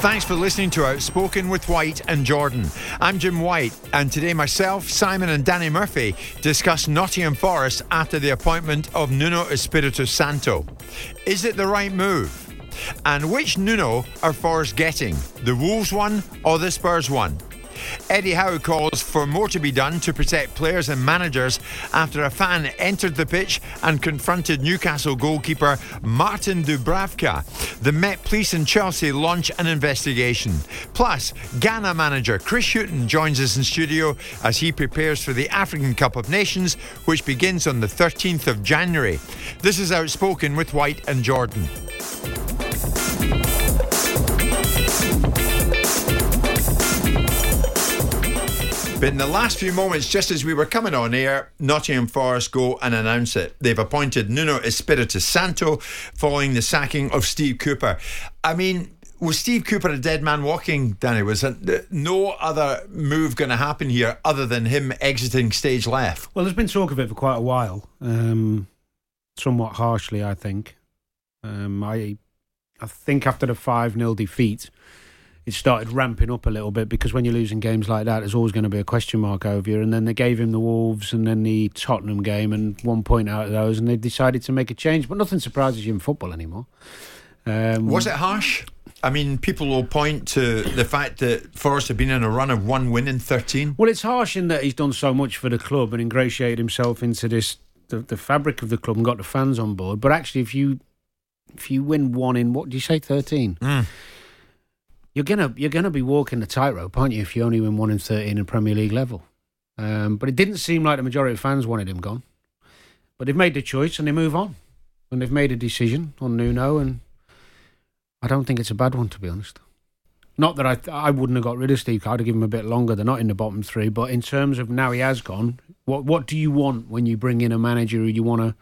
Thanks for listening to Outspoken with White and Jordan. I'm Jim White, and today myself, Simon and Danny Murphy discuss Nottingham Forest after the appointment of Nuno Espírito Santo. Is it the right move? And which Nuno are Forest getting? The Wolves one or the Spurs one? Eddie Howe calls for more to be done to protect players and managers after a fan entered the pitch and confronted Newcastle goalkeeper Martin Dubravka. The Met Police and Chelsea launch an investigation. Plus, Ghana manager Chris Hughton joins us in studio as he prepares for the African Cup of Nations, which begins on the 13th of January. This is Outspoken with White and Jordan. But in the last few moments, just as we were coming on air, Nottingham Forest go and announce it. They've appointed Nuno Espírito Santo following the sacking of Steve Cooper. I mean, was Steve Cooper a dead man walking, Danny? Was no other move going to happen here other than him exiting stage left? Well, there's been talk of it for quite a while, somewhat harshly, I think. I think after the 5-0 defeat, it started ramping up a little bit, because when you're losing games like that, there's always going to be a question mark over you. And then they gave him the Wolves and then the Tottenham game and 1 point out of those, and they decided to make a change. But nothing surprises you in football anymore. Was it harsh? I mean, people will point to the fact that Forrest had been in a run of one win in 13. Well, it's harsh in that he's done so much for the club and ingratiated himself into this the fabric of the club and got the fans on board. But actually, if you win one in, what do you say, 13? Mm. You're gonna be walking the tightrope, aren't you, if you only win 1 in 13 in Premier League level? But it didn't seem like the majority of fans wanted him gone. But they've made the choice and they move on, and they've made a decision on Nuno, and I don't think it's a bad one, to be honest. Not that I wouldn't have got rid of Steve. I'd have given him a bit longer. They're not in the bottom three, but in terms of now he has gone, what do you want when you bring in a manager who you want to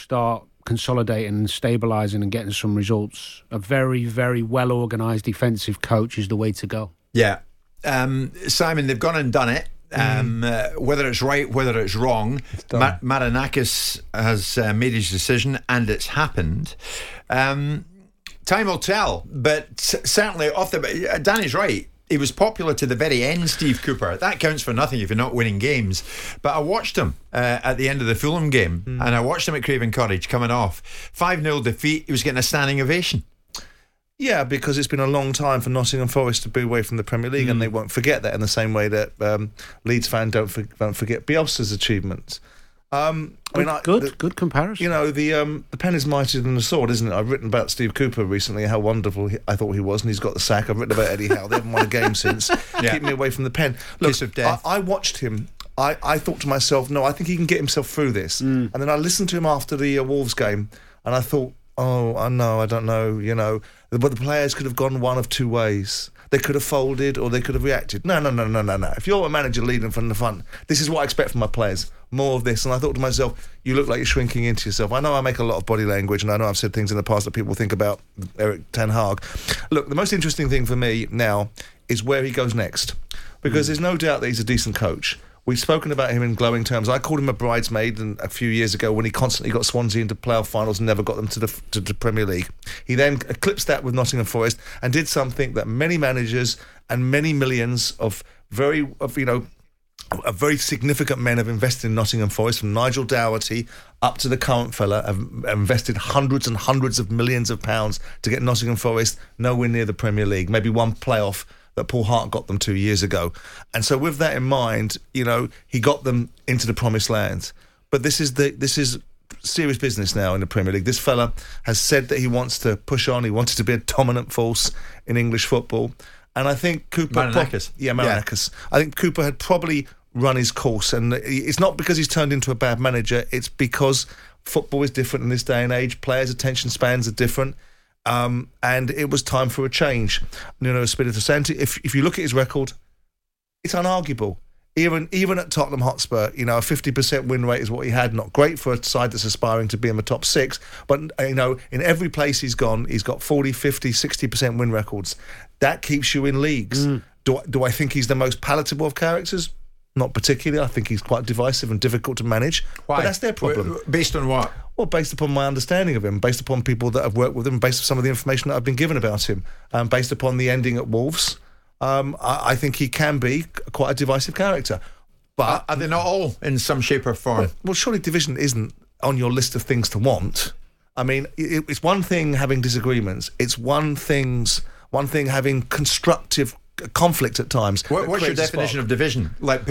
start consolidating and stabilising and getting some results? A very, very well-organised defensive coach is the way to go. Yeah. Simon, they've gone and done it. Whether it's right, whether it's wrong, it's Marinakis has made his decision and it's happened. Time will tell, but certainly off the... Danny's right. He was popular to the very end, Steve Cooper. That counts for nothing if you're not winning games. But I watched him at the end of the Fulham game, and I watched him at Craven Cottage coming off. 5-0 defeat, he was getting a standing ovation. Yeah, because it's been a long time for Nottingham Forest to be away from the Premier League, and they won't forget that in the same way that Leeds fans don't forget Bielsa's achievements. Good comparison. You know, the pen is mightier than the sword, isn't it? I've written about Steve Cooper recently, how wonderful I thought he was, and he's got the sack. I've written about Eddie Howe. They haven't won a game since. Yeah. Keep me away from the pen. Look, kiss of death. I watched him. I thought to myself, no, I think he can get himself through this. And then I listened to him after the Wolves game, and I thought, oh, no, I don't know, you know. But the players could have gone one of two ways. They could have folded or they could have reacted. No. If you're a manager leading from the front, this is what I expect from my players. More of this. And I thought to myself, you look like you're shrinking into yourself. I know I make a lot of body language, and I know I've said things in the past that people think about Erik ten Hag. Look, the most interesting thing for me now is where he goes next, because there's no doubt that he's a decent coach. We've spoken about him in glowing terms. I called him a bridesmaid a few years ago when he constantly got Swansea into playoff finals and never got them to the Premier League. He then eclipsed that with Nottingham Forest and did something that many managers and many millions of very significant men have invested in Nottingham Forest, from Nigel Dougherty up to the current fella, have invested hundreds and hundreds of millions of pounds to get Nottingham Forest nowhere near the Premier League, maybe one playoff that Paul Hart got them 2 years ago. And so with that in mind, he got them into the promised land. But this is serious business now in the Premier League. This fella has said that he wants to push on. He wanted to be a dominant force in English football. And I think Cooper... Marinakis. Marinakis. Yeah. I think Cooper had probably run his course. And it's not because he's turned into a bad manager. It's because football is different in this day and age. Players' attention spans are different. And it was time for a change. Nuno Espírito Santo, if you look at his record, it's unarguable. Even at Tottenham Hotspur, a 50% win rate is what he had. Not great for a side that's aspiring to be in the top six. But, in every place he's gone, he's got 40, 50, 60% win records. That keeps you in leagues. Mm. Do I think he's the most palatable of characters? Not particularly. I think he's quite divisive and difficult to manage. Why? But that's their problem. Based on what? Well, based upon my understanding of him, based upon people that have worked with him, based on some of the information that I've been given about him, based upon the ending at Wolves, I think he can be quite a divisive character. But are they not all in some shape or form? Well, surely division isn't on your list of things to want. I mean, it's one thing having disagreements. It's one thing having constructive conflict at times. What's your definition of division? Like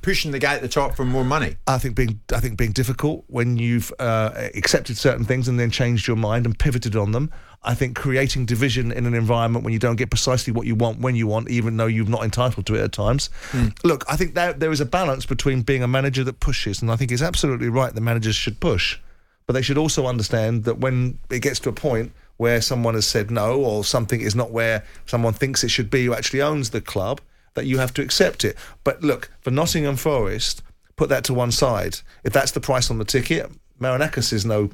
pushing the guy at the top for more money? I think being difficult when you've accepted certain things and then changed your mind and pivoted on them. I think creating division in an environment when you don't get precisely what you want when you want, even though you're not entitled to it at times. Mm. Look, I think that there is a balance between being a manager that pushes, and I think it's absolutely right that managers should push, but they should also understand that when it gets to a point where someone has said no or something is not where someone thinks it should be, who actually owns the club, that you have to accept it. But look, for Nottingham Forest, put that to one side. If that's the price on the ticket, Marinakis is no...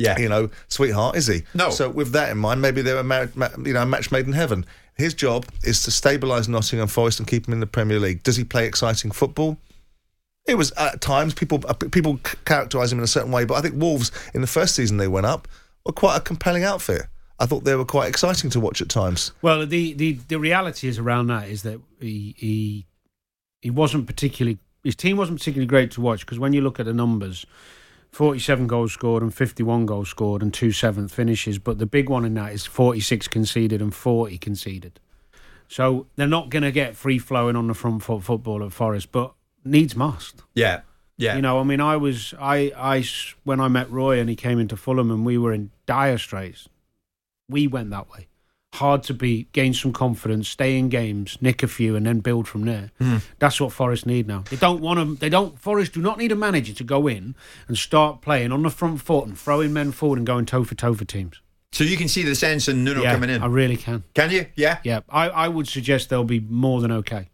Yeah, sweetheart, is he? No. So with that in mind, maybe they're a match made in heaven. His job is to stabilise Nottingham Forest and keep him in the Premier League. Does he play exciting football? It was at times people characterise him in a certain way, but I think Wolves in the first season they went up were quite a compelling outfit. I thought they were quite exciting to watch at times. Well, the reality is around that is that he wasn't particularly, his team wasn't particularly great to watch, because when you look at the numbers, 47 goals scored and 51 goals scored and 2 seventh finishes, but the big one in that is 46 conceded and 40 conceded. So they're not going to get free-flowing on the front foot football at Forest, but needs must. Yeah, yeah. When I met Roy and he came into Fulham and we were in dire straits, we went that way. Hard to beat, gain some confidence, stay in games, nick a few, and then build from there. Mm. That's what Forest need now. Forest do not need a manager to go in and start playing on the front foot and throwing men forward and going toe-for-toe for teams. So you can see the sense in Nuno coming in? I really can. Can you? Yeah? Yeah. I would suggest they'll be more than okay.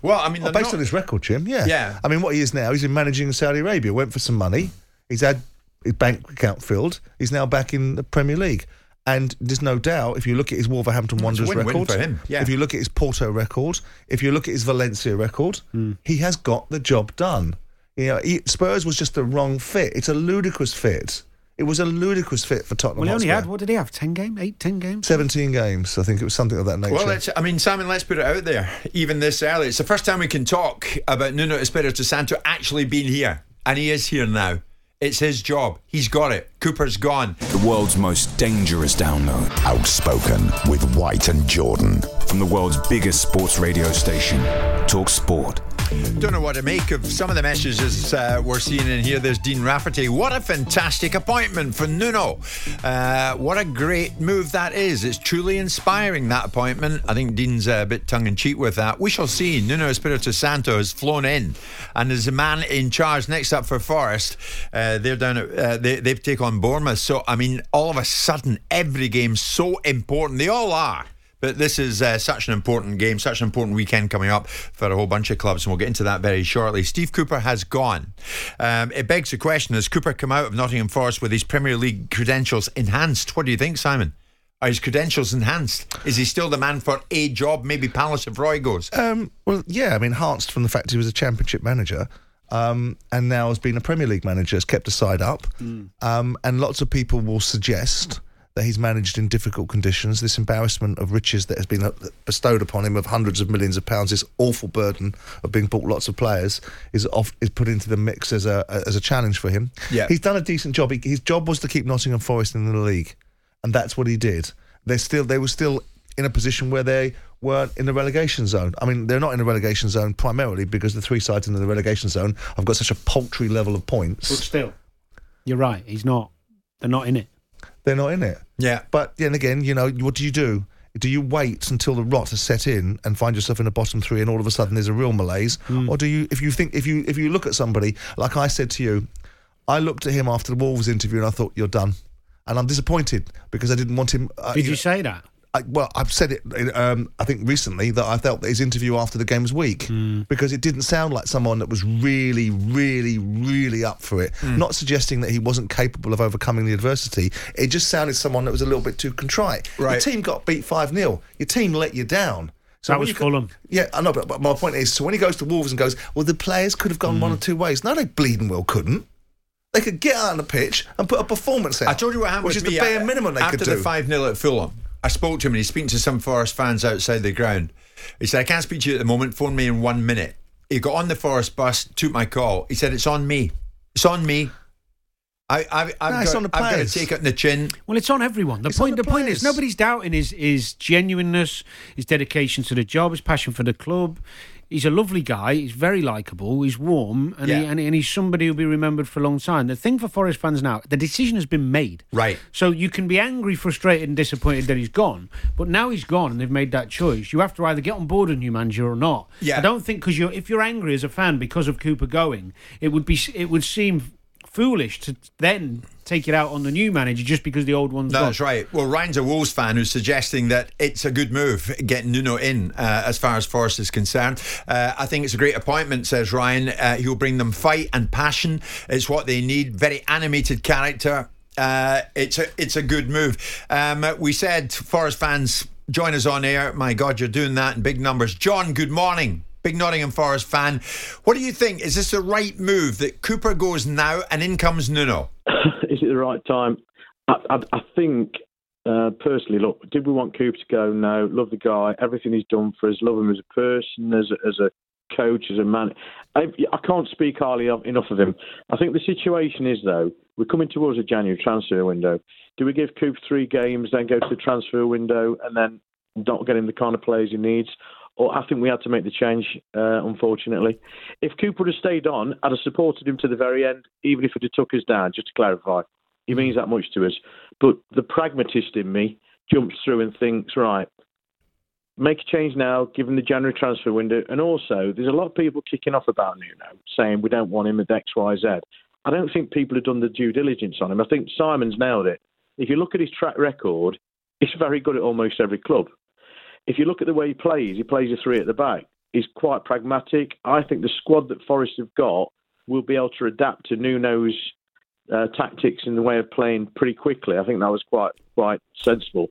Well, based on his record, Jim, yeah. Yeah. I mean, what he is now, he's been managing in Saudi Arabia, went for some money, he's had his bank account filled, he's now back in the Premier League. And there's no doubt, if you look at his Wolverhampton Wanderers record, yeah. If you look at his Porto record, if you look at his Valencia record, he has got the job done. Spurs was just the wrong fit. It's a ludicrous fit. It was a ludicrous fit for Tottenham. Well, he only had, what did he have, 10 games, 10 games? 17 games, I think it was something of that nature. Well, Simon, let's put it out there, even this early. It's the first time we can talk about Nuno Espírito Santo actually being here, and he is here now. It's his job. He's got it. Cooper's gone. The world's most dangerous download. Outspoken with White and Jordan. From the world's biggest sports radio station, Talk Sport. Don't know what to make of some of the messages we're seeing in here. There's Dean Rafferty. What a fantastic appointment for Nuno. What a great move that is. It's truly inspiring, that appointment. I think Dean's a bit tongue-in-cheek with that. We shall see. Nuno Espírito Santo has flown in and is the man in charge. Next up for Forest, they're down at, they've taken on Bournemouth. So, all of a sudden, every game's so important. They all are. But this is such an important game, such an important weekend coming up for a whole bunch of clubs, and we'll get into that very shortly. Steve Cooper has gone. It begs the question, has Cooper come out of Nottingham Forest with his Premier League credentials enhanced? What do you think, Simon? Are his credentials enhanced? Is he still the man for a job, maybe Palace if Roy goes? Well, yeah, I mean, enhanced from the fact he was a Championship manager and now has been a Premier League manager, has kept a side up. And lots of people will suggest that he's managed in difficult conditions. This embarrassment of riches that has been bestowed upon him of hundreds of millions of pounds, this awful burden of being bought lots of players, is put into the mix as a challenge for him. Yeah. He's done a decent job. His job was to keep Nottingham Forest in the league, and that's what he did. They were still in a position where they weren't in the relegation zone. I mean, they're not in the relegation zone primarily because the three sides in the relegation zone have got such a paltry level of points. But still, you're right. He's not. They're not in it. They're not in it. Yeah. But then again, you know, what do? Do you wait until the rot has set in and find yourself in the bottom three and all of a sudden there's a real malaise? Or do you, if you look at somebody, like I said to you, I looked at him after the Wolves interview and I thought, you're done. And I'm disappointed because I didn't want him... Did you say that? Well, I've said it, I think recently, that I felt that his interview after the game's weak because it didn't sound like someone that was really, really, really up for it. Not suggesting that he wasn't capable of overcoming the adversity. It just sounded someone that was a little bit too contrite. Right. Your team got beat 5-0. Your team let you down. So that was Fulham. Yeah, I know, but my point is, so when he goes to Wolves and goes, well, the players could have gone one or two ways. No, they bleeding well couldn't. They could get out on the pitch and put a performance out. I told you what happened, which is the bare minimum they could do. After the 5-0 at Fulham, I spoke to him and he's speaking to some Forest fans outside the ground. He said, I can't speak to you at the moment, phone me in 1 minute. He got on the Forest bus, took my call. He said, it's on me. I've got to take it in the chin. Well, it's on everyone. The point is, nobody's doubting his genuineness, his dedication to the job, his passion for the club. He's a lovely guy. He's very likeable. He's warm, and he's somebody who'll be remembered for a long time. The thing for Forest fans now, the decision has been made. Right. So you can be angry, frustrated, and disappointed that he's gone. But now he's gone, and they've made that choice. You have to either get on board with a new manager or not. Yeah. I don't think if you're angry as a fan because of Cooper going, it would seem foolish to then take it out on the new manager just because the old one's gone. That's right. Well, Ryan's a Wolves fan who's suggesting that it's a good move getting Nuno in as far as Forest is concerned. I think it's a great appointment, says Ryan. He'll bring them fight and passion. It's what they need. Very animated character. It's a good move. We said Forest fans, join us on air. My God, you're doing that in big numbers. John, good morning. Big Nottingham Forest fan. What do you think? Is this the right move that Cooper goes now and in comes Nuno? Is it the right time? I think, personally, look, did we want Cooper to go? No. Love the guy. Everything he's done for us. Love him as a person, as a coach, as a man. I can't speak highly enough of him. I think the situation is, though, we're coming towards a January transfer window. Do we give Cooper 3 games, then go to the transfer window and then not get him the kind of players he needs? Or I think we had to make the change, unfortunately. If Cooper had stayed on, I'd have supported him to the very end, even if it had took us down, just to clarify. He means that much to us. But the pragmatist in me jumps through and thinks, right, make a change now, given the January transfer window. And also, there's a lot of people kicking off about Nuno, saying we don't want him at X, Y, Z. I don't think people have done the due diligence on him. I think Simon's nailed it. If you look at his track record, he's very good at almost every club. If you look at the way he plays a 3 at the back. He's quite pragmatic. I think the squad that Forest have got will be able to adapt to Nuno's tactics in the way of playing pretty quickly. I think that was quite sensible.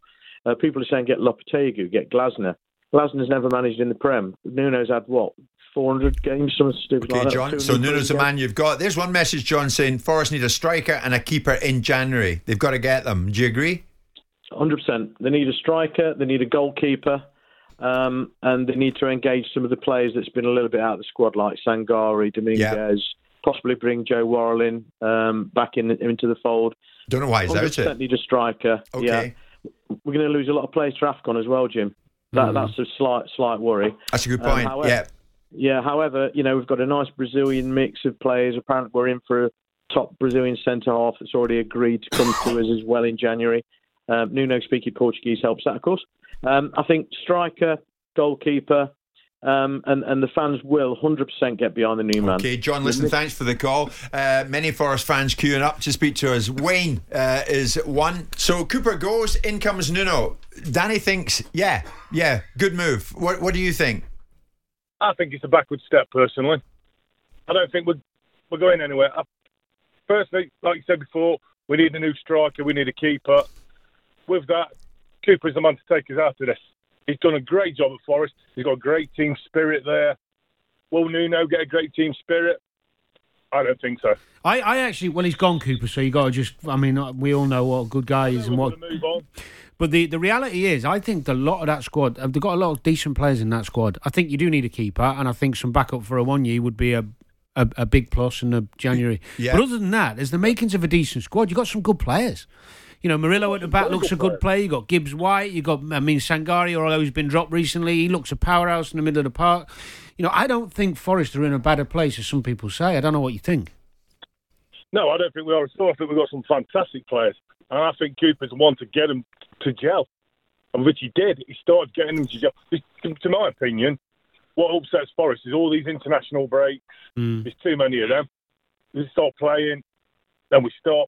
People are saying get Lopetegui, get Glasner. Glasner's never managed in the Prem. Nuno's had, what, 400 games? Something stupid like that. John, so Nuno's the man you've got. There's one message, John, saying Forest need a striker and a keeper in January. They've got to get them. Do you agree? 100%. They need a striker, they need a goalkeeper, and they need to engage some of the players that's been a little bit out of the squad, like Sangari, Dominguez, possibly bring Joe Warrell back into the fold. Don't know why he's out. 100% need a striker. Okay. Yeah. We're going to lose a lot of players to AFCON as well, Jim. That's a slight worry. That's a good point. However, you know, we've got a nice Brazilian mix of players. Apparently, we're in for a top Brazilian centre-half that's already agreed to come to us as well in January. Nuno speaking Portuguese helps that, of course. I think striker, goalkeeper, and the fans will 100% get behind the new man. Okay, John, listen, thanks for the call. Many Forest fans queuing up to speak to us. Wayne is one. So Cooper goes, in comes Nuno. Danny thinks, yeah, good move. What do you think? I think it's a backward step, personally. I don't think we're going anywhere. Firstly, like you said before, we need a new striker, we need a keeper. With that, Cooper's the man to take us out of this. He's done a great job at Forest. He's got a great team spirit there. Will Nuno get a great team spirit? I don't think so. I actually, well, he's gone, Cooper, so you got to just, I mean, we all know what a good guy is and what... Move on. But the reality is, I think a lot of that squad, they've got a lot of decent players in that squad. I think you do need a keeper, and I think some backup for a one-year would be a big plus in the January. Yeah. But other than that, there's the makings of a decent squad. You've got some good players. You know, Murillo at the back looks a good player. You've got Gibbs-White. You've got, I mean, Sangari, although he's been dropped recently. He looks a powerhouse in the middle of the park. You know, I don't think Forest are in a better place, as some people say. I don't know what you think. No, I don't think we are at all. I think we've got some fantastic players. And I think Cooper's the one to get them to gel. And which he did. He started getting them to gel. To my opinion, what upsets Forest is all these international breaks. There's too many of them. We start playing, then we stop.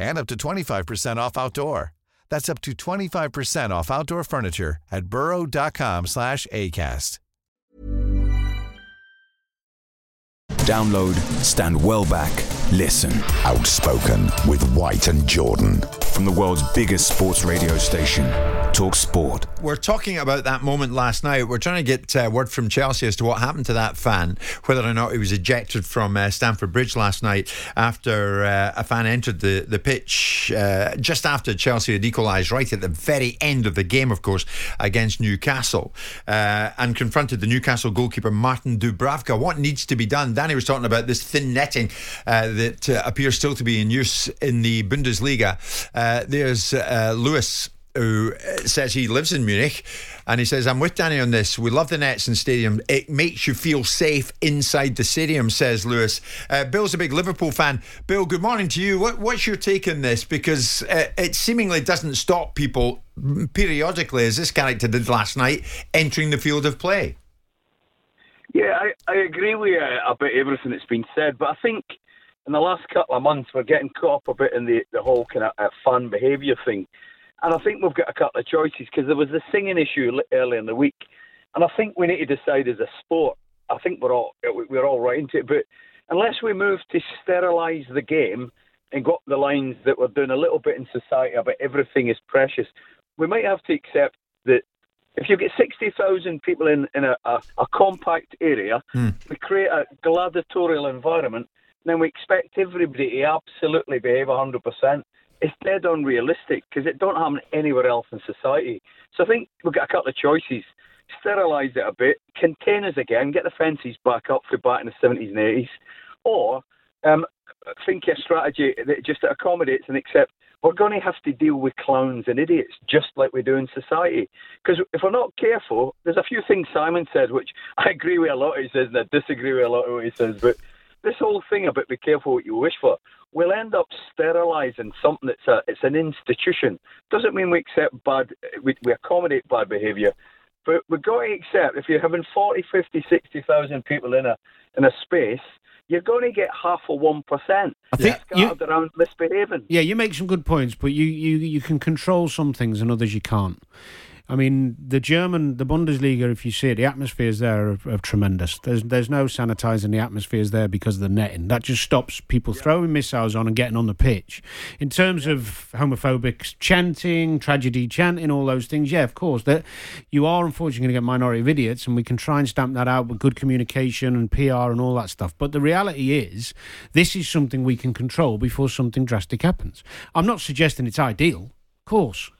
and up to 25% off outdoor. That's up to 25% off outdoor furniture at burrow.com/acast. Download, stand well back, listen. Outspoken with White and Jordan. From the world's biggest sports radio station, Talk Sport. We're talking about that moment last night. We're trying to get word from Chelsea as to what happened to that fan, whether or not he was ejected from Stamford Bridge last night after a fan entered the pitch just after Chelsea had equalised right at the very end of the game, of course, against Newcastle, and confronted the Newcastle goalkeeper, Martin Dubravka. What needs to be done? Danny was talking about this thin netting that appears still to be in use in the Bundesliga. There's Lewis, who says he lives in Munich, and he says, I'm with Danny on this. We love the nets in stadium. It makes you feel safe inside the stadium, says Lewis. Bill's a big Liverpool fan. Bill, good morning to you. What's your take on this? Because it seemingly doesn't stop people periodically, as this character did last night, entering the field of play. Yeah, I agree with you about everything that's been said, but I think in the last couple of months we're getting caught up a bit in the whole kind of fan behaviour thing, and I think we've got a couple of choices, because there was the singing issue earlier in the week, and I think we need to decide as a sport. I think we're all right into it, but unless we move to sterilise the game and go up the lines that we're doing a little bit in society about everything is precious, we might have to accept that. If you get 60,000 people in a compact area, we create a gladiatorial environment, then we expect everybody to absolutely behave 100%. It's dead unrealistic, because it don't happen anywhere else in society. So I think we've got a couple of choices. Sterilise it a bit, contain us again, get the fences back up for back in the 70s and 80s, or think a strategy that just accommodates and accepts we're going to have to deal with clowns and idiots just like we do in society. Because if we're not careful, there's a few things Simon said, which I agree with a lot of he says, and I disagree with a lot of what he says, but this whole thing about be careful what you wish for, we'll end up sterilising something that's it's an institution. Doesn't mean we accept bad, we accommodate bad behaviour, but we've got to accept if you're having 40, 50, 60,000 people in a space, you're going to get half of 1%. I think scattered around misbehaving. Yeah, you make some good points, but you can control some things and others you can't. I mean, the Bundesliga, if you see it, the atmospheres there are tremendous. There's no sanitising the atmospheres there because of the netting. That just stops people throwing missiles on and getting on the pitch. In terms of homophobic chanting, tragedy chanting, all those things, yeah, of course. That you are unfortunately going to get minority of idiots, and we can try and stamp that out with good communication and PR and all that stuff. But the reality is, this is something we can control before something drastic happens. I'm not suggesting it's ideal, of course.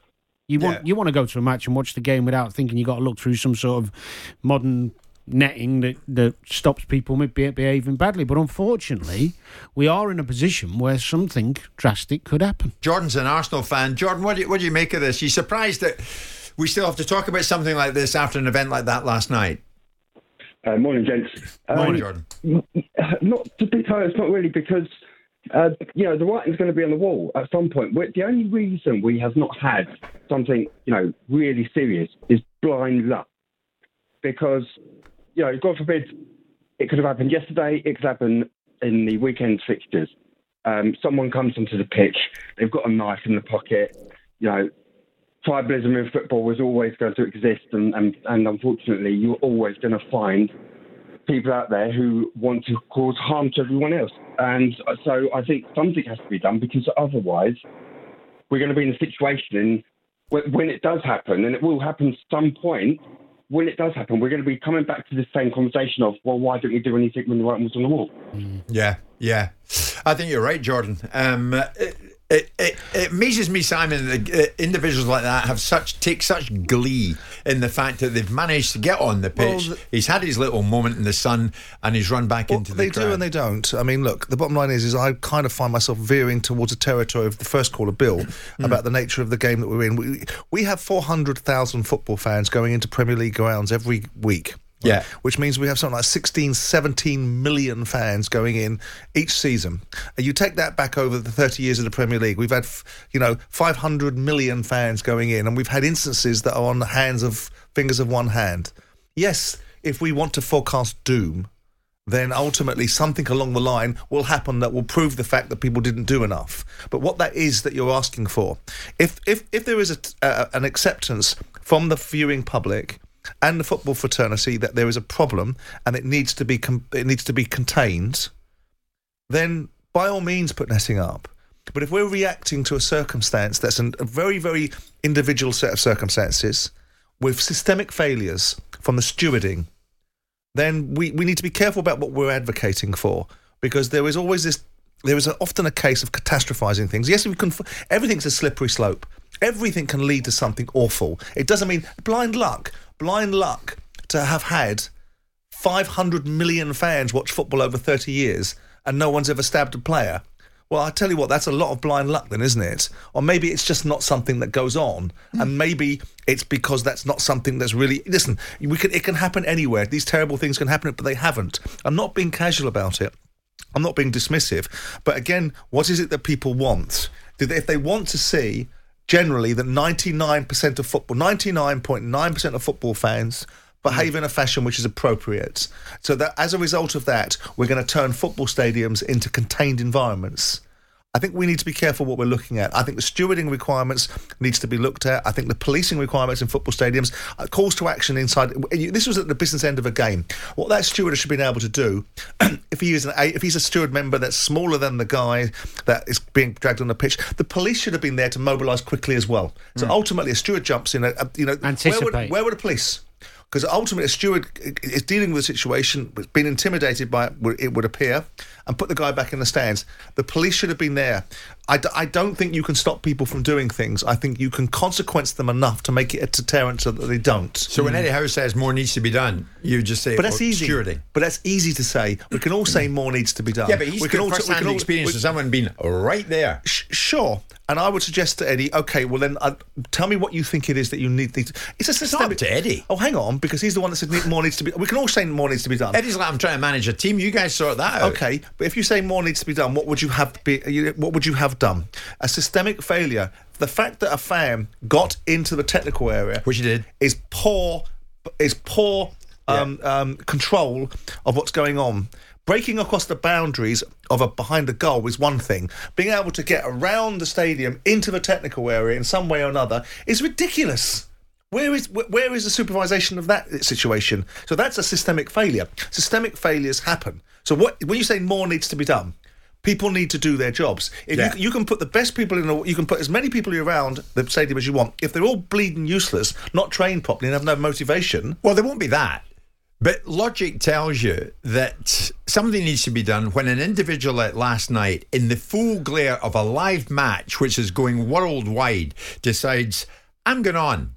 You want to go to a match and watch the game without thinking you've got to look through some sort of modern netting that stops people behaving badly. But unfortunately, we are in a position where something drastic could happen. Jordan's an Arsenal fan. Jordan, what do you make of this? You surprised that we still have to talk about something like this after an event like that last night? Morning, gents. Morning, Jordan. It's not really because... the writing's going to be on the wall at some point. The only reason we have not had something, really serious is blind luck. Because, God forbid, it could have happened yesterday, it could happen in the weekend fixtures. Someone comes onto the pitch, they've got a knife in the pocket. Tribalism in football is always going to exist, and unfortunately you're always going to find people out there who want to cause harm to everyone else. And so I think something has to be done, because otherwise we're going to be in a situation when it does happen, and it will happen at some point, when it does happen, we're going to be coming back to the same conversation of, well, why didn't we do anything when the writing was on the wall? Yeah. I think you're right, Jordan. It amazes me, Simon, that individuals like that have take such glee in the fact that they've managed to get on the pitch. Well, he's had his little moment in the sun and he's run back into the crowd. They do and they don't. I mean, look, the bottom line is I kind of find myself veering towards a territory of the first caller, Bill, about the nature of the game that we're in. We have 400,000 football fans going into Premier League grounds every week. Yeah. Which means we have something like 16, 17 million fans going in each season. And you take that back over the 30 years of the Premier League, we've had, 500 million fans going in, and we've had instances that are on the fingers of one hand. Yes, if we want to forecast doom, then ultimately something along the line will happen that will prove the fact that people didn't do enough. But what that is that you're asking for, if there is an acceptance from the viewing public and the football fraternity that there is a problem and it needs to be contained, then by all means put netting up. But if we're reacting to a circumstance that's a very, very individual set of circumstances with systemic failures from the stewarding, then we need to be careful about what we're advocating for, because there is always this. There is often a case of catastrophising things. Yes, everything's a slippery slope. Everything can lead to something awful. It doesn't mean blind luck. Blind luck to have had 500 million fans watch football over 30 years and no one's ever stabbed a player. Well, I tell you what, that's a lot of blind luck then, isn't it? Or maybe it's just not something that goes on. And maybe it's because that's not something that's really... Listen, it can happen anywhere. These terrible things can happen, but they haven't. I'm not being casual about it. I'm not being dismissive. But again, what is it that people want? If they want to see... Generally, that 99.9% of football fans behave in a fashion which is appropriate. So that as a result of that, we're going to turn football stadiums into contained environments. I think we need to be careful what we're looking at. I think the stewarding requirements needs to be looked at. I think the policing requirements in football stadiums, calls to action inside. This was at the business end of a game. What that steward should be able to do, if he's a steward member that's smaller than the guy that is being dragged on the pitch, the police should have been there to mobilise quickly as well. So ultimately, a steward jumps in. Anticipate. Where were the police? Because ultimately, a steward is dealing with a situation, been intimidated by it would appear, and put the guy back in the stands. The police should have been there. I don't think you can stop people from doing things. I think you can consequence them enough to make it a deterrent so that they don't. So when Eddie Howe says more needs to be done, you just say, but that's easy. Stewarding. But that's easy to say. We can all say more needs to be done. Yeah, but he's got first-hand experience of someone being right there. Sure. And I would suggest to Eddie, okay, well then tell me what you think it is that you need to... It's a systemic... It's not up to Eddie. Oh, hang on, because he's the one that said more needs to be... We can all say more needs to be done. Eddie's like, I'm trying to manage a team. You guys sort that out. Okay, but if you say more needs to be done, what would you have done? A systemic failure. The fact that a fan got into the technical area, which he did, is poor control of what's going on. Breaking across the boundaries of a behind the goal is one thing. Being able to get around the stadium into the technical area in some way or another is ridiculous. Where is the supervisation of that situation? So that's a systemic failure. Systemic failures happen. So what when you say more needs to be done, people need to do their jobs. You can put the best people in, you can put as many people around the stadium as you want. If they're all bleeding useless, not trained properly, and have no motivation, well, there won't be that. But logic tells you that something needs to be done when an individual like last night, in the full glare of a live match, which is going worldwide, decides, I'm going on.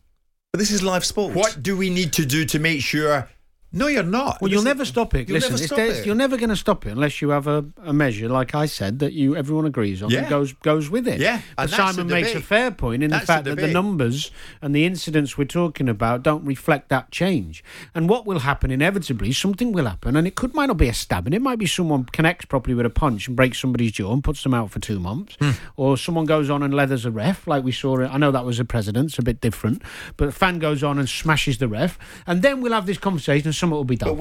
But this is live sport. What do we need to do to make sure... No, you're not. Well, you'll never stop it. Listen, you're never going to stop it unless you have a measure, like I said, that everyone agrees on and goes with it. Yeah, and Simon makes a fair point in the fact that the numbers and the incidents we're talking about don't reflect that change. And what will happen inevitably, something will happen, and it might not be a stabbing. It might be someone connects properly with a punch and breaks somebody's jaw and puts them out for 2 months. Or someone goes on and leathers a ref, like we saw. I know that was the president's, a bit different. But a fan goes on and smashes the ref. And then we'll have this conversation and something will be done. But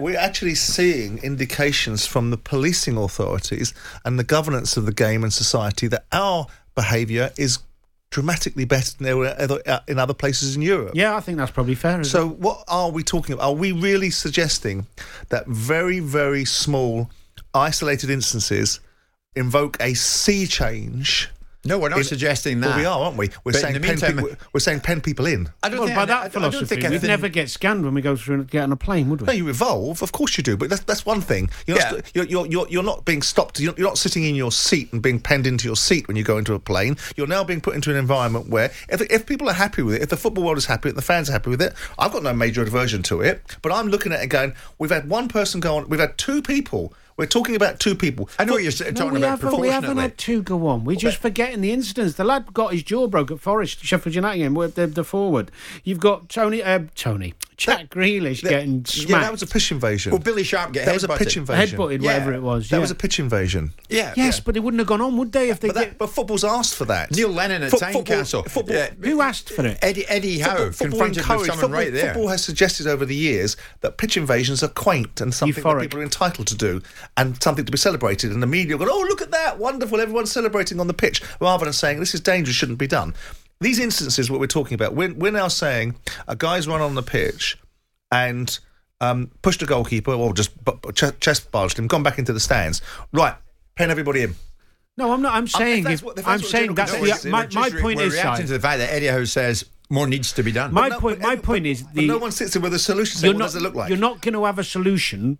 we're actually seeing indications from the policing authorities and the governance of the game and society that our behaviour is dramatically better than they were in other places in Europe. Yeah, I think that's probably fair. So what are we talking about? Are we really suggesting that very, very small, isolated instances invoke a sea change? No, we're not suggesting that. Well, we are, aren't we? We're saying pen people in. I don't think we'd never get scanned when we go through and get on a plane, would we? No, you evolve. Of course you do, but that's one thing. You're not being stopped. You're not sitting in your seat and being penned into your seat when you go into a plane. You're now being put into an environment where, if people are happy with it, if the football world is happy, if the fans are happy with it, I've got no major aversion to it. But I'm looking at it going, we've had one person go on, we've had two people. We're talking about two people. I know what you're talking about proportionately. We haven't had two go on. We're just forgetting the incidents. The lad got his jaw broke at Forest, Sheffield United game, with the forward. You've got Jack Grealish getting smacked. Yeah, that was a pitch invasion. Well, Billy Sharp getting headbutted. That was a pitch invasion. Headbutted, whatever it was. That was a pitch invasion. Yeah. Yes, but they wouldn't have gone on, would they? But football's asked for that. Neil Lennon at Tynecastle. Who asked for it? Eddie Howe confronted someone right there. Football has suggested over the years that pitch invasions are quaint and something that people are entitled to do and something to be celebrated. And the media go, oh, look at that, wonderful, everyone's celebrating on the pitch, rather than saying this is dangerous, shouldn't be done. These instances, what we're talking about, we're now saying a guy's run on the pitch and pushed a goalkeeper or just chest barged him, gone back into the stands. Right, pen everybody in. No, I'm not. My point is, we're reacting to the fact that Eddie Howe says more needs to be done. My point is, no one sits in with a solution. So what does it look like? You're not going to have a solution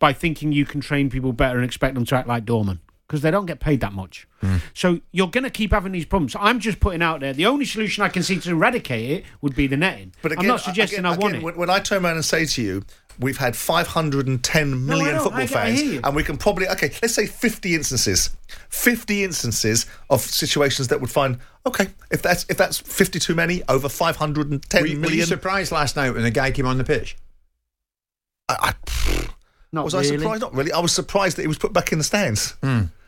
by thinking you can train people better and expect them to act like doormen, because they don't get paid that much. So you're going to keep having these problems. I'm just putting out there, the only solution I can see to eradicate it would be the netting. But again, I'm not suggesting I want it. When I turn around and say to you, we've had 510 million football fans, and we can probably, let's say 50 instances of situations that would find, if that's 50 too many, over 510 million. Were you surprised last night when the guy came on the pitch? Was I surprised? Not really. I was surprised that he was put back in the stands.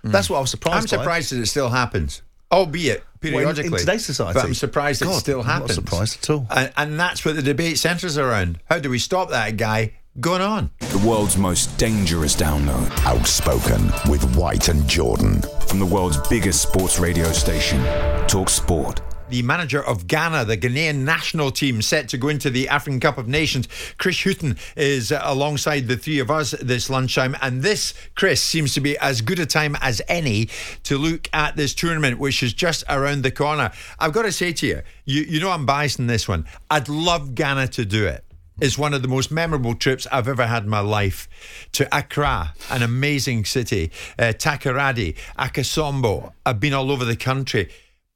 That's what I was surprised by. I'm surprised that it still happens, albeit periodically. In today's society. But I'm surprised it still happens. I'm not surprised at all. And that's what the debate centres around. How do we stop that guy going on? The world's most dangerous download. Outspoken with White and Jordan. From the world's biggest sports radio station, Talk Sport. The manager of Ghana, the Ghanaian national team, set to go into the African Cup of Nations, Chris Hughton, is alongside the three of us this lunchtime. And this, Chris, seems to be as good a time as any to look at this tournament, which is just around the corner. I've got to say to you, you know I'm biased in this one. I'd love Ghana to do it. It's one of the most memorable trips I've ever had in my life. To Accra, an amazing city, Takoradi, Akasombo. I've been all over the country.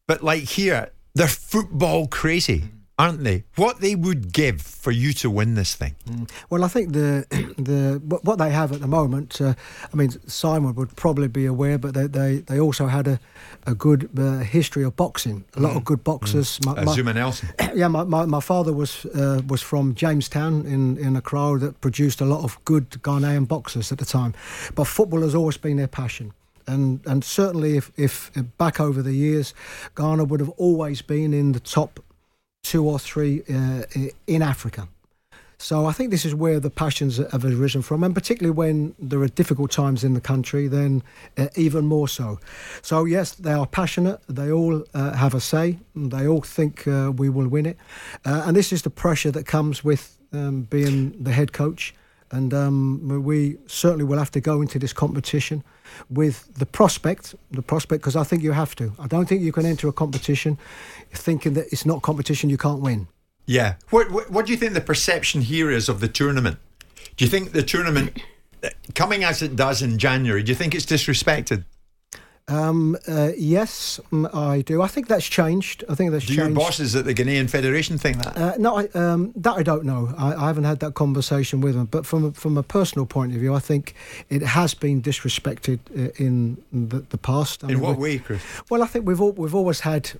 But like here, they're football crazy, aren't they? What they would give for you to win this thing. Well, I think the what they have at the moment, I mean, Simon would probably be aware, but they also had a good history of boxing. A lot of good boxers. Zuma Nelson. Yeah, my father was from Jamestown in Accra, that produced a lot of good Ghanaian boxers at the time. But football has always been their passion. And certainly, if back over the years, Ghana would have always been in the top 2 or 3 in Africa. So I think this is where the passions have arisen from, and particularly when there are difficult times in the country, then even more so. So yes, they are passionate, they all have a say, they all think we will win it. And this is the pressure that comes with being the head coach. And we certainly will have to go into this competition with the prospect, because I think you have to. I don't think you can enter a competition thinking that it's not competition, you can't win. Yeah. What do you think the perception here is of the tournament? Do you think the tournament, coming as it does in January, do you think it's disrespected? Yes, I do. I think that's changed. Do your bosses at the Ghanaian Federation think that? No, I don't know. I haven't had that conversation with them. But from a personal point of view, I think it has been disrespected in the past. I mean, what way, Chris? Well, I think we've always had.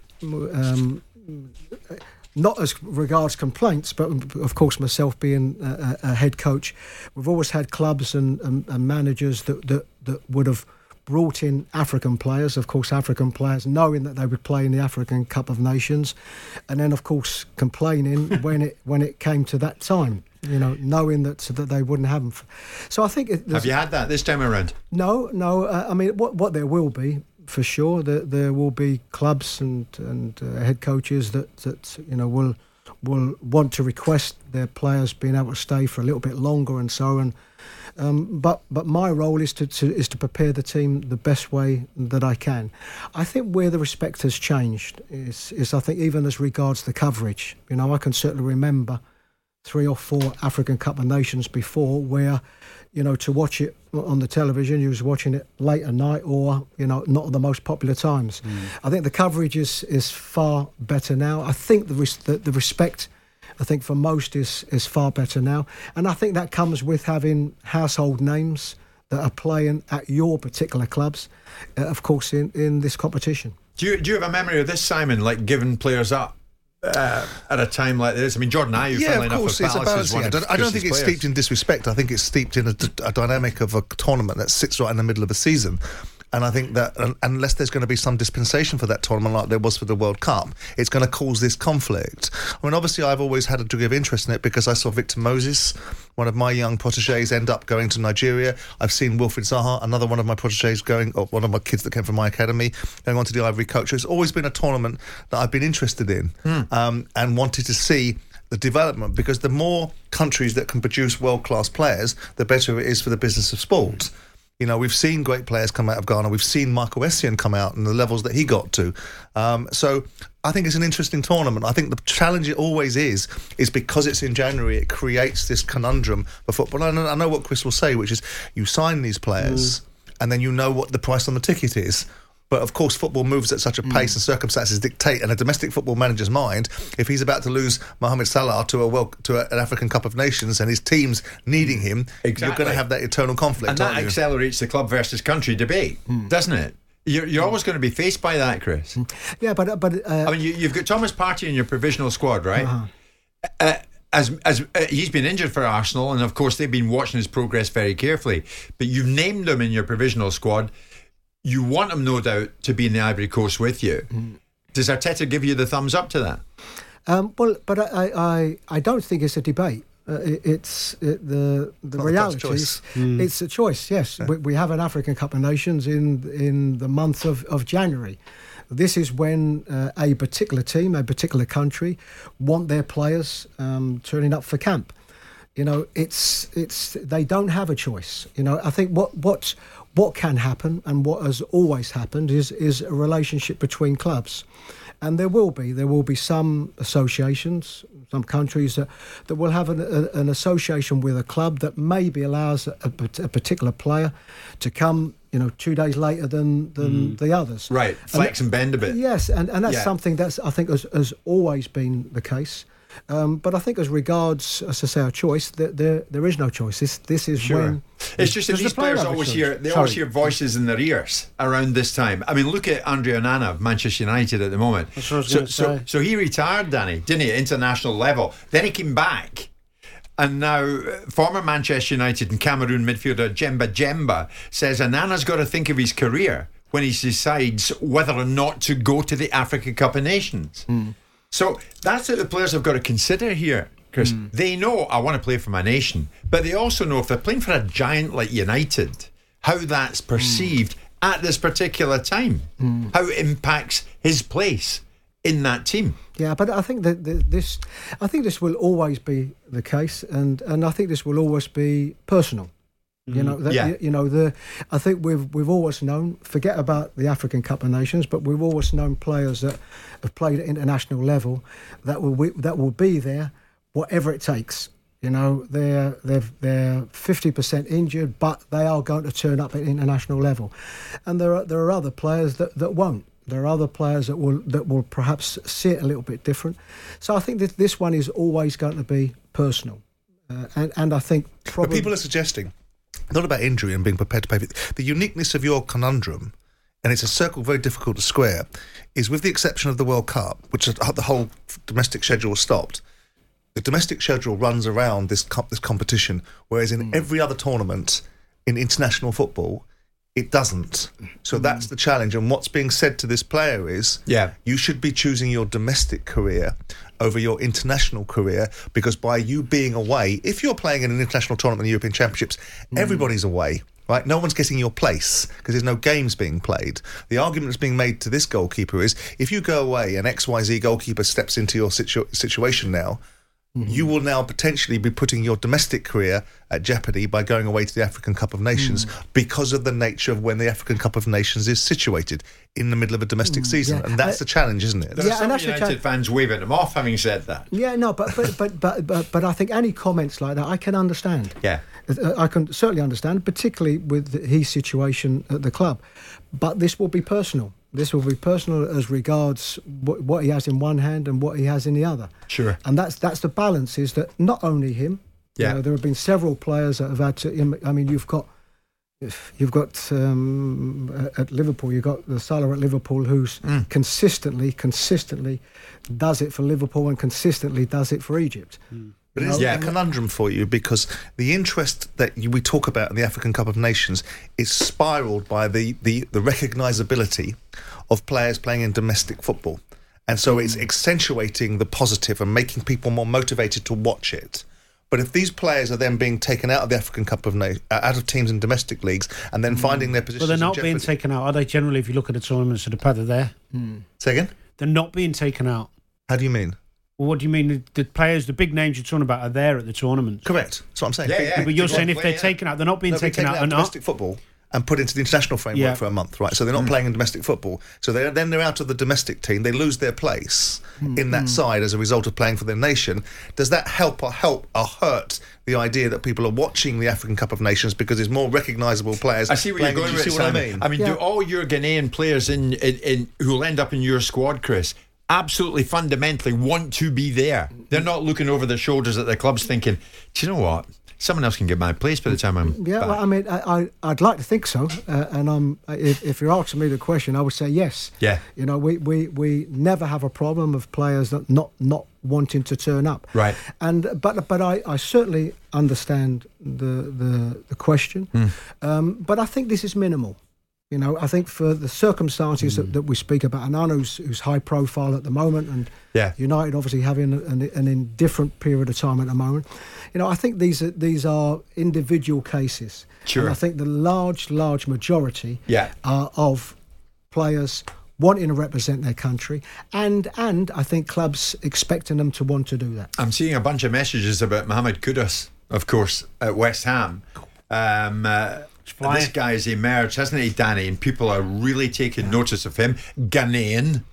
Not as regards complaints, but of course myself being a head coach, we've always had clubs and managers that would have brought in African players, knowing that they would play in the African Cup of Nations, and then of course complaining when it came to that time, knowing that they wouldn't have them. So I think... Have you had that this time around? No. I mean, what there will be, for sure, there will be clubs and head coaches that will want to request their players being able to stay for a little bit longer and so on. But my role is to prepare the team the best way that I can. I think where the respect has changed is I think even as regards the coverage. I can certainly remember 3 or 4 African Cup of Nations before where, to watch it on the television, you was watching it late at night or, not at the most popular times. I think the coverage is far better now. I think the respect, I think for most is far better now. And I think that comes with having household names that are playing at your particular clubs, of course, in this competition. Do you have a memory of this, Simon, like giving players up? At a time like this, I mean, Jordan Ayew, funnily enough, for Palace, is one of Chris's players. I don't think it's steeped in disrespect. I think it's steeped in a dynamic of a tournament that sits right in the middle of a season. And I think that unless there's going to be some dispensation for that tournament like there was for the World Cup, it's going to cause this conflict. I mean, obviously, I've always had a degree of interest in it because I saw Victor Moses, one of my young protégés, end up going to Nigeria. I've seen Wilfried Zaha, another one of my protégés one of my kids that came from my academy, going on to the Ivory Coast. It's always been a tournament that I've been interested in and wanted to see the development, because the more countries that can produce world-class players, the better it is for the business of sport. We've seen great players come out of Ghana. We've seen Michael Essien come out and the levels that he got to. So I think it's an interesting tournament. I think the challenge it always is because it's in January, it creates this conundrum for football. And I know what Chris will say, which is you sign these players and then what the price on the ticket is. But of course, football moves at such a pace and circumstances dictate. And a domestic football manager's mind, if he's about to lose Mohamed Salah to an African Cup of Nations and his team's needing him, you're going to have that eternal conflict. And that accelerates the club versus country debate, doesn't it? You're always going to be faced by that, Chris. Yeah, but I mean, you've got Thomas Partey in your provisional squad, right? Uh-huh. As he's been injured for Arsenal, and of course they've been watching his progress very carefully. But you've named him in your provisional squad. You want him, no doubt, to be in the Ivory Coast with you. Does Arteta give you the thumbs up to that? Well, but I don't think it's a debate. It's the reality. It's a choice, yes. Yeah. We have an African Cup of Nations in the month of January. This is when a particular team, a particular country, want their players turning up for camp. It's they don't have a choice. I think what can happen and what has always happened is a relationship between clubs. And there will be some associations, some countries that will have an association with a club that maybe allows a particular player to come, 2 days later than the others. Right, flex and bend a bit. Yes, and that's something that's I think has always been the case. But I think as regards, as I say, our choice, there is no choice. This is sure. When... It's just that these players always hear voices in their ears around this time. I mean, look at Andre Onana of Manchester United at the moment. So he retired, Danny, didn't he, at international level. Then he came back. And now former Manchester United and Cameroon midfielder Demba says Onana's got to think of his career when he decides whether or not to go to the African Cup of Nations. So that's what the players have got to consider here, Chris. They know I want to play for my nation, but they also know if they're playing for a giant like United, how that's perceived at this particular time, how it impacts his place in that team. Yeah, but I think that this, I think this will always be the case, and I think this will always be personal. You know, that, you know, I think we've always known, forget about the African Cup of Nations, but we've always known players that have played at international level that will be there whatever it takes. You know, they're 50% injured, but they are going to turn up at international level. And there are other players that won't. There are other players that will perhaps see it a little bit different. So I think that this one is always going to be personal, and I think probably. But people are suggesting. Not about injury and being prepared to pay for it. The uniqueness of your conundrum, and it's a circle very difficult to square, is with the exception of the World Cup, which the whole domestic schedule stopped. The domestic schedule runs around this cup, this competition, whereas in every other tournament in international football, it doesn't. So that's the challenge. And what's being said to this player is, you should be choosing your domestic career over your international career, because by you being away, if you're playing in an international tournament in the European Championships, everybody's away, right? No one's getting your place because there's no games being played. The argument that's being made to this goalkeeper is, if you go away and XYZ goalkeeper steps into your situation now, you will now potentially be putting your domestic career at jeopardy by going away to the African Cup of Nations because of the nature of when the African Cup of Nations is situated in the middle of a domestic season. Yeah. And that's the challenge, isn't it? There are some United fans waving them off, having said that. Yeah, no, but I think any comments like that, I can understand. Yeah. I can certainly understand, particularly with his situation at the club. But this will be personal. This will be personal as regards what he has in one hand and what he has in the other. Sure. And that's the balance, is that not only him. Yeah. You know, there have been several players that have had to. I mean, you've got at Liverpool. You've got the Salah at Liverpool, who's consistently does it for Liverpool and consistently does it for Egypt. But it's a conundrum for you, because the interest that we talk about in the African Cup of Nations is spiralled by the recognisability of players playing in domestic football. And so it's accentuating the positive and making people more motivated to watch it. But if these players are then being taken out of the African Cup of Nations, out of teams in domestic leagues, and then finding their positions. But they're not being taken out, are they, generally, if you look at the tournaments that are padded there? Say again? They're not being taken out. How do you mean? Well, what do you mean? The players, the big names you're talking about, are there at the tournament? Correct. That's what I'm saying. Yeah, but you're saying if they're taken out, they're not being taken out of domestic football and put into the international framework for a month, right? So they're not playing in domestic football. So they're out of the domestic team. They lose their place in that side as a result of playing for their nation. Does that help or hurt the idea that people are watching the African Cup of Nations because there's more recognisable players? I see where you're going with it, Simon. I mean, do all your Ghanaian players in who'll end up in your squad, Chris, absolutely fundamentally want to be there? They're not looking over their shoulders at their clubs thinking, do you know what, someone else can get my place by the time I'm back. Well, I mean, I'd like to think so, and if you're asking me the question, I would say yes. Yeah. You know, we never have a problem of players that not wanting to turn up. Right. And but I certainly understand the question, but I think this is minimal. You know, I think for the circumstances that we speak about, and I know who's high profile at the moment, and United obviously having an indifferent period of time at the moment. You know, I think these are individual cases. Sure. And I think the large majority are of players wanting to represent their country, and I think clubs expecting them to want to do that. I'm seeing a bunch of messages about Mohamed Kudus, of course, at West Ham. This guy has emerged, hasn't he, Danny? And people are really taking notice of him. Ghanaian.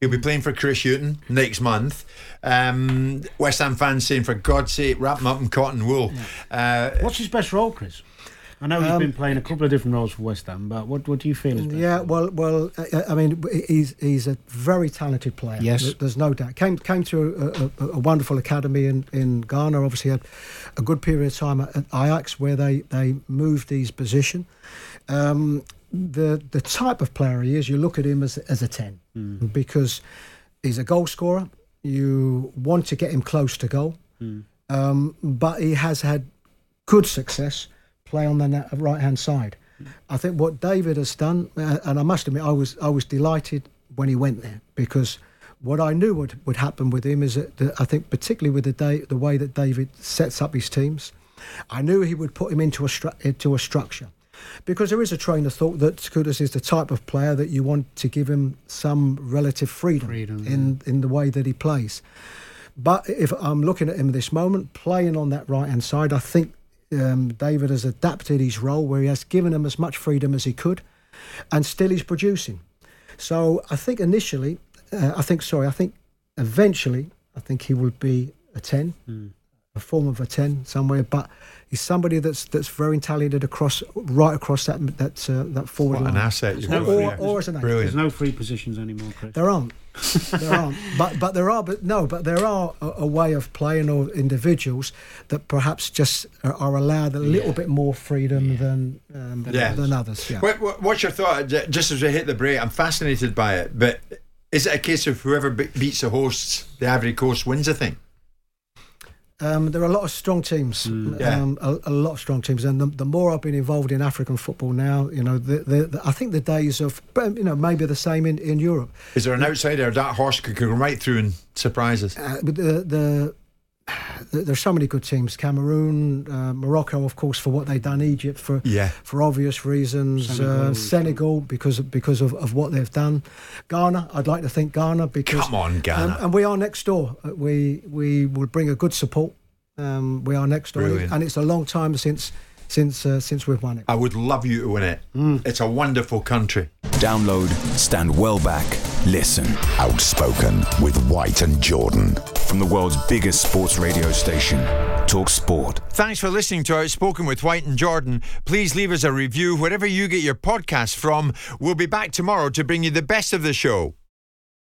He'll be playing for Chris Hughton next month. West Ham fans saying, for God's sake, wrap him up in cotton wool. Yeah. What's his best role, Chris? I know he's been playing a couple of different roles for West Ham, but what do you feel is best? Yeah, well, I mean, he's a very talented player. Yes. There's no doubt. Came through a wonderful academy in Ghana, obviously had a good period of time at Ajax, where they moved his position. The type of player he is, you look at him as a 10, because he's a goal scorer. You want to get him close to goal, but he has had good success play on the right-hand side. I think what David has done, and I must admit, I was delighted when he went there, because What I knew would happen with him is that I think particularly with the way that David sets up his teams, I knew he would put him into a structure. Because there is a train of thought that Skudas is the type of player that you want to give him some relative freedom in the way that he plays. But if I'm looking at him at this moment, playing on that right-hand side, I think David has adapted his role where he has given him as much freedom as he could, and still he's producing. So I think eventually, I think he will be a 10. Mm. A form of a 10 somewhere, but he's somebody that's very talented across that forward line. An asset, or as an asset. There's no free positions anymore, Chris. There aren't. But there are a way of playing or individuals that perhaps just are allowed a little bit more freedom than others. Yeah. What's your thought? Just as we hit the break, I'm fascinated by it, but is it a case of whoever beats the hosts, the Ivory Coast, wins the thing? There are a lot of strong teams, a lot of strong teams, and the more I've been involved in African football now, I think the days of maybe the same in Europe. Is there an outsider that horse could go right through and surprise us? There's so many good teams: Cameroon, Morocco, of course, for what they've done, Egypt for obvious reasons, Senegal because of what they've done, Ghana. I'd like to think Ghana because come on, Ghana, and we are next door. We will bring a good support. We are next door, and it's a long time since we've won it. I would love you to win it. It's a wonderful country. Download, stand well back, listen. Outspoken with White and Jordan. From the world's biggest sports radio station, Talk Sport. Thanks for listening to Outspoken with White and Jordan. Please leave us a review wherever you get your podcast from. We'll be back tomorrow to bring you the best of the show.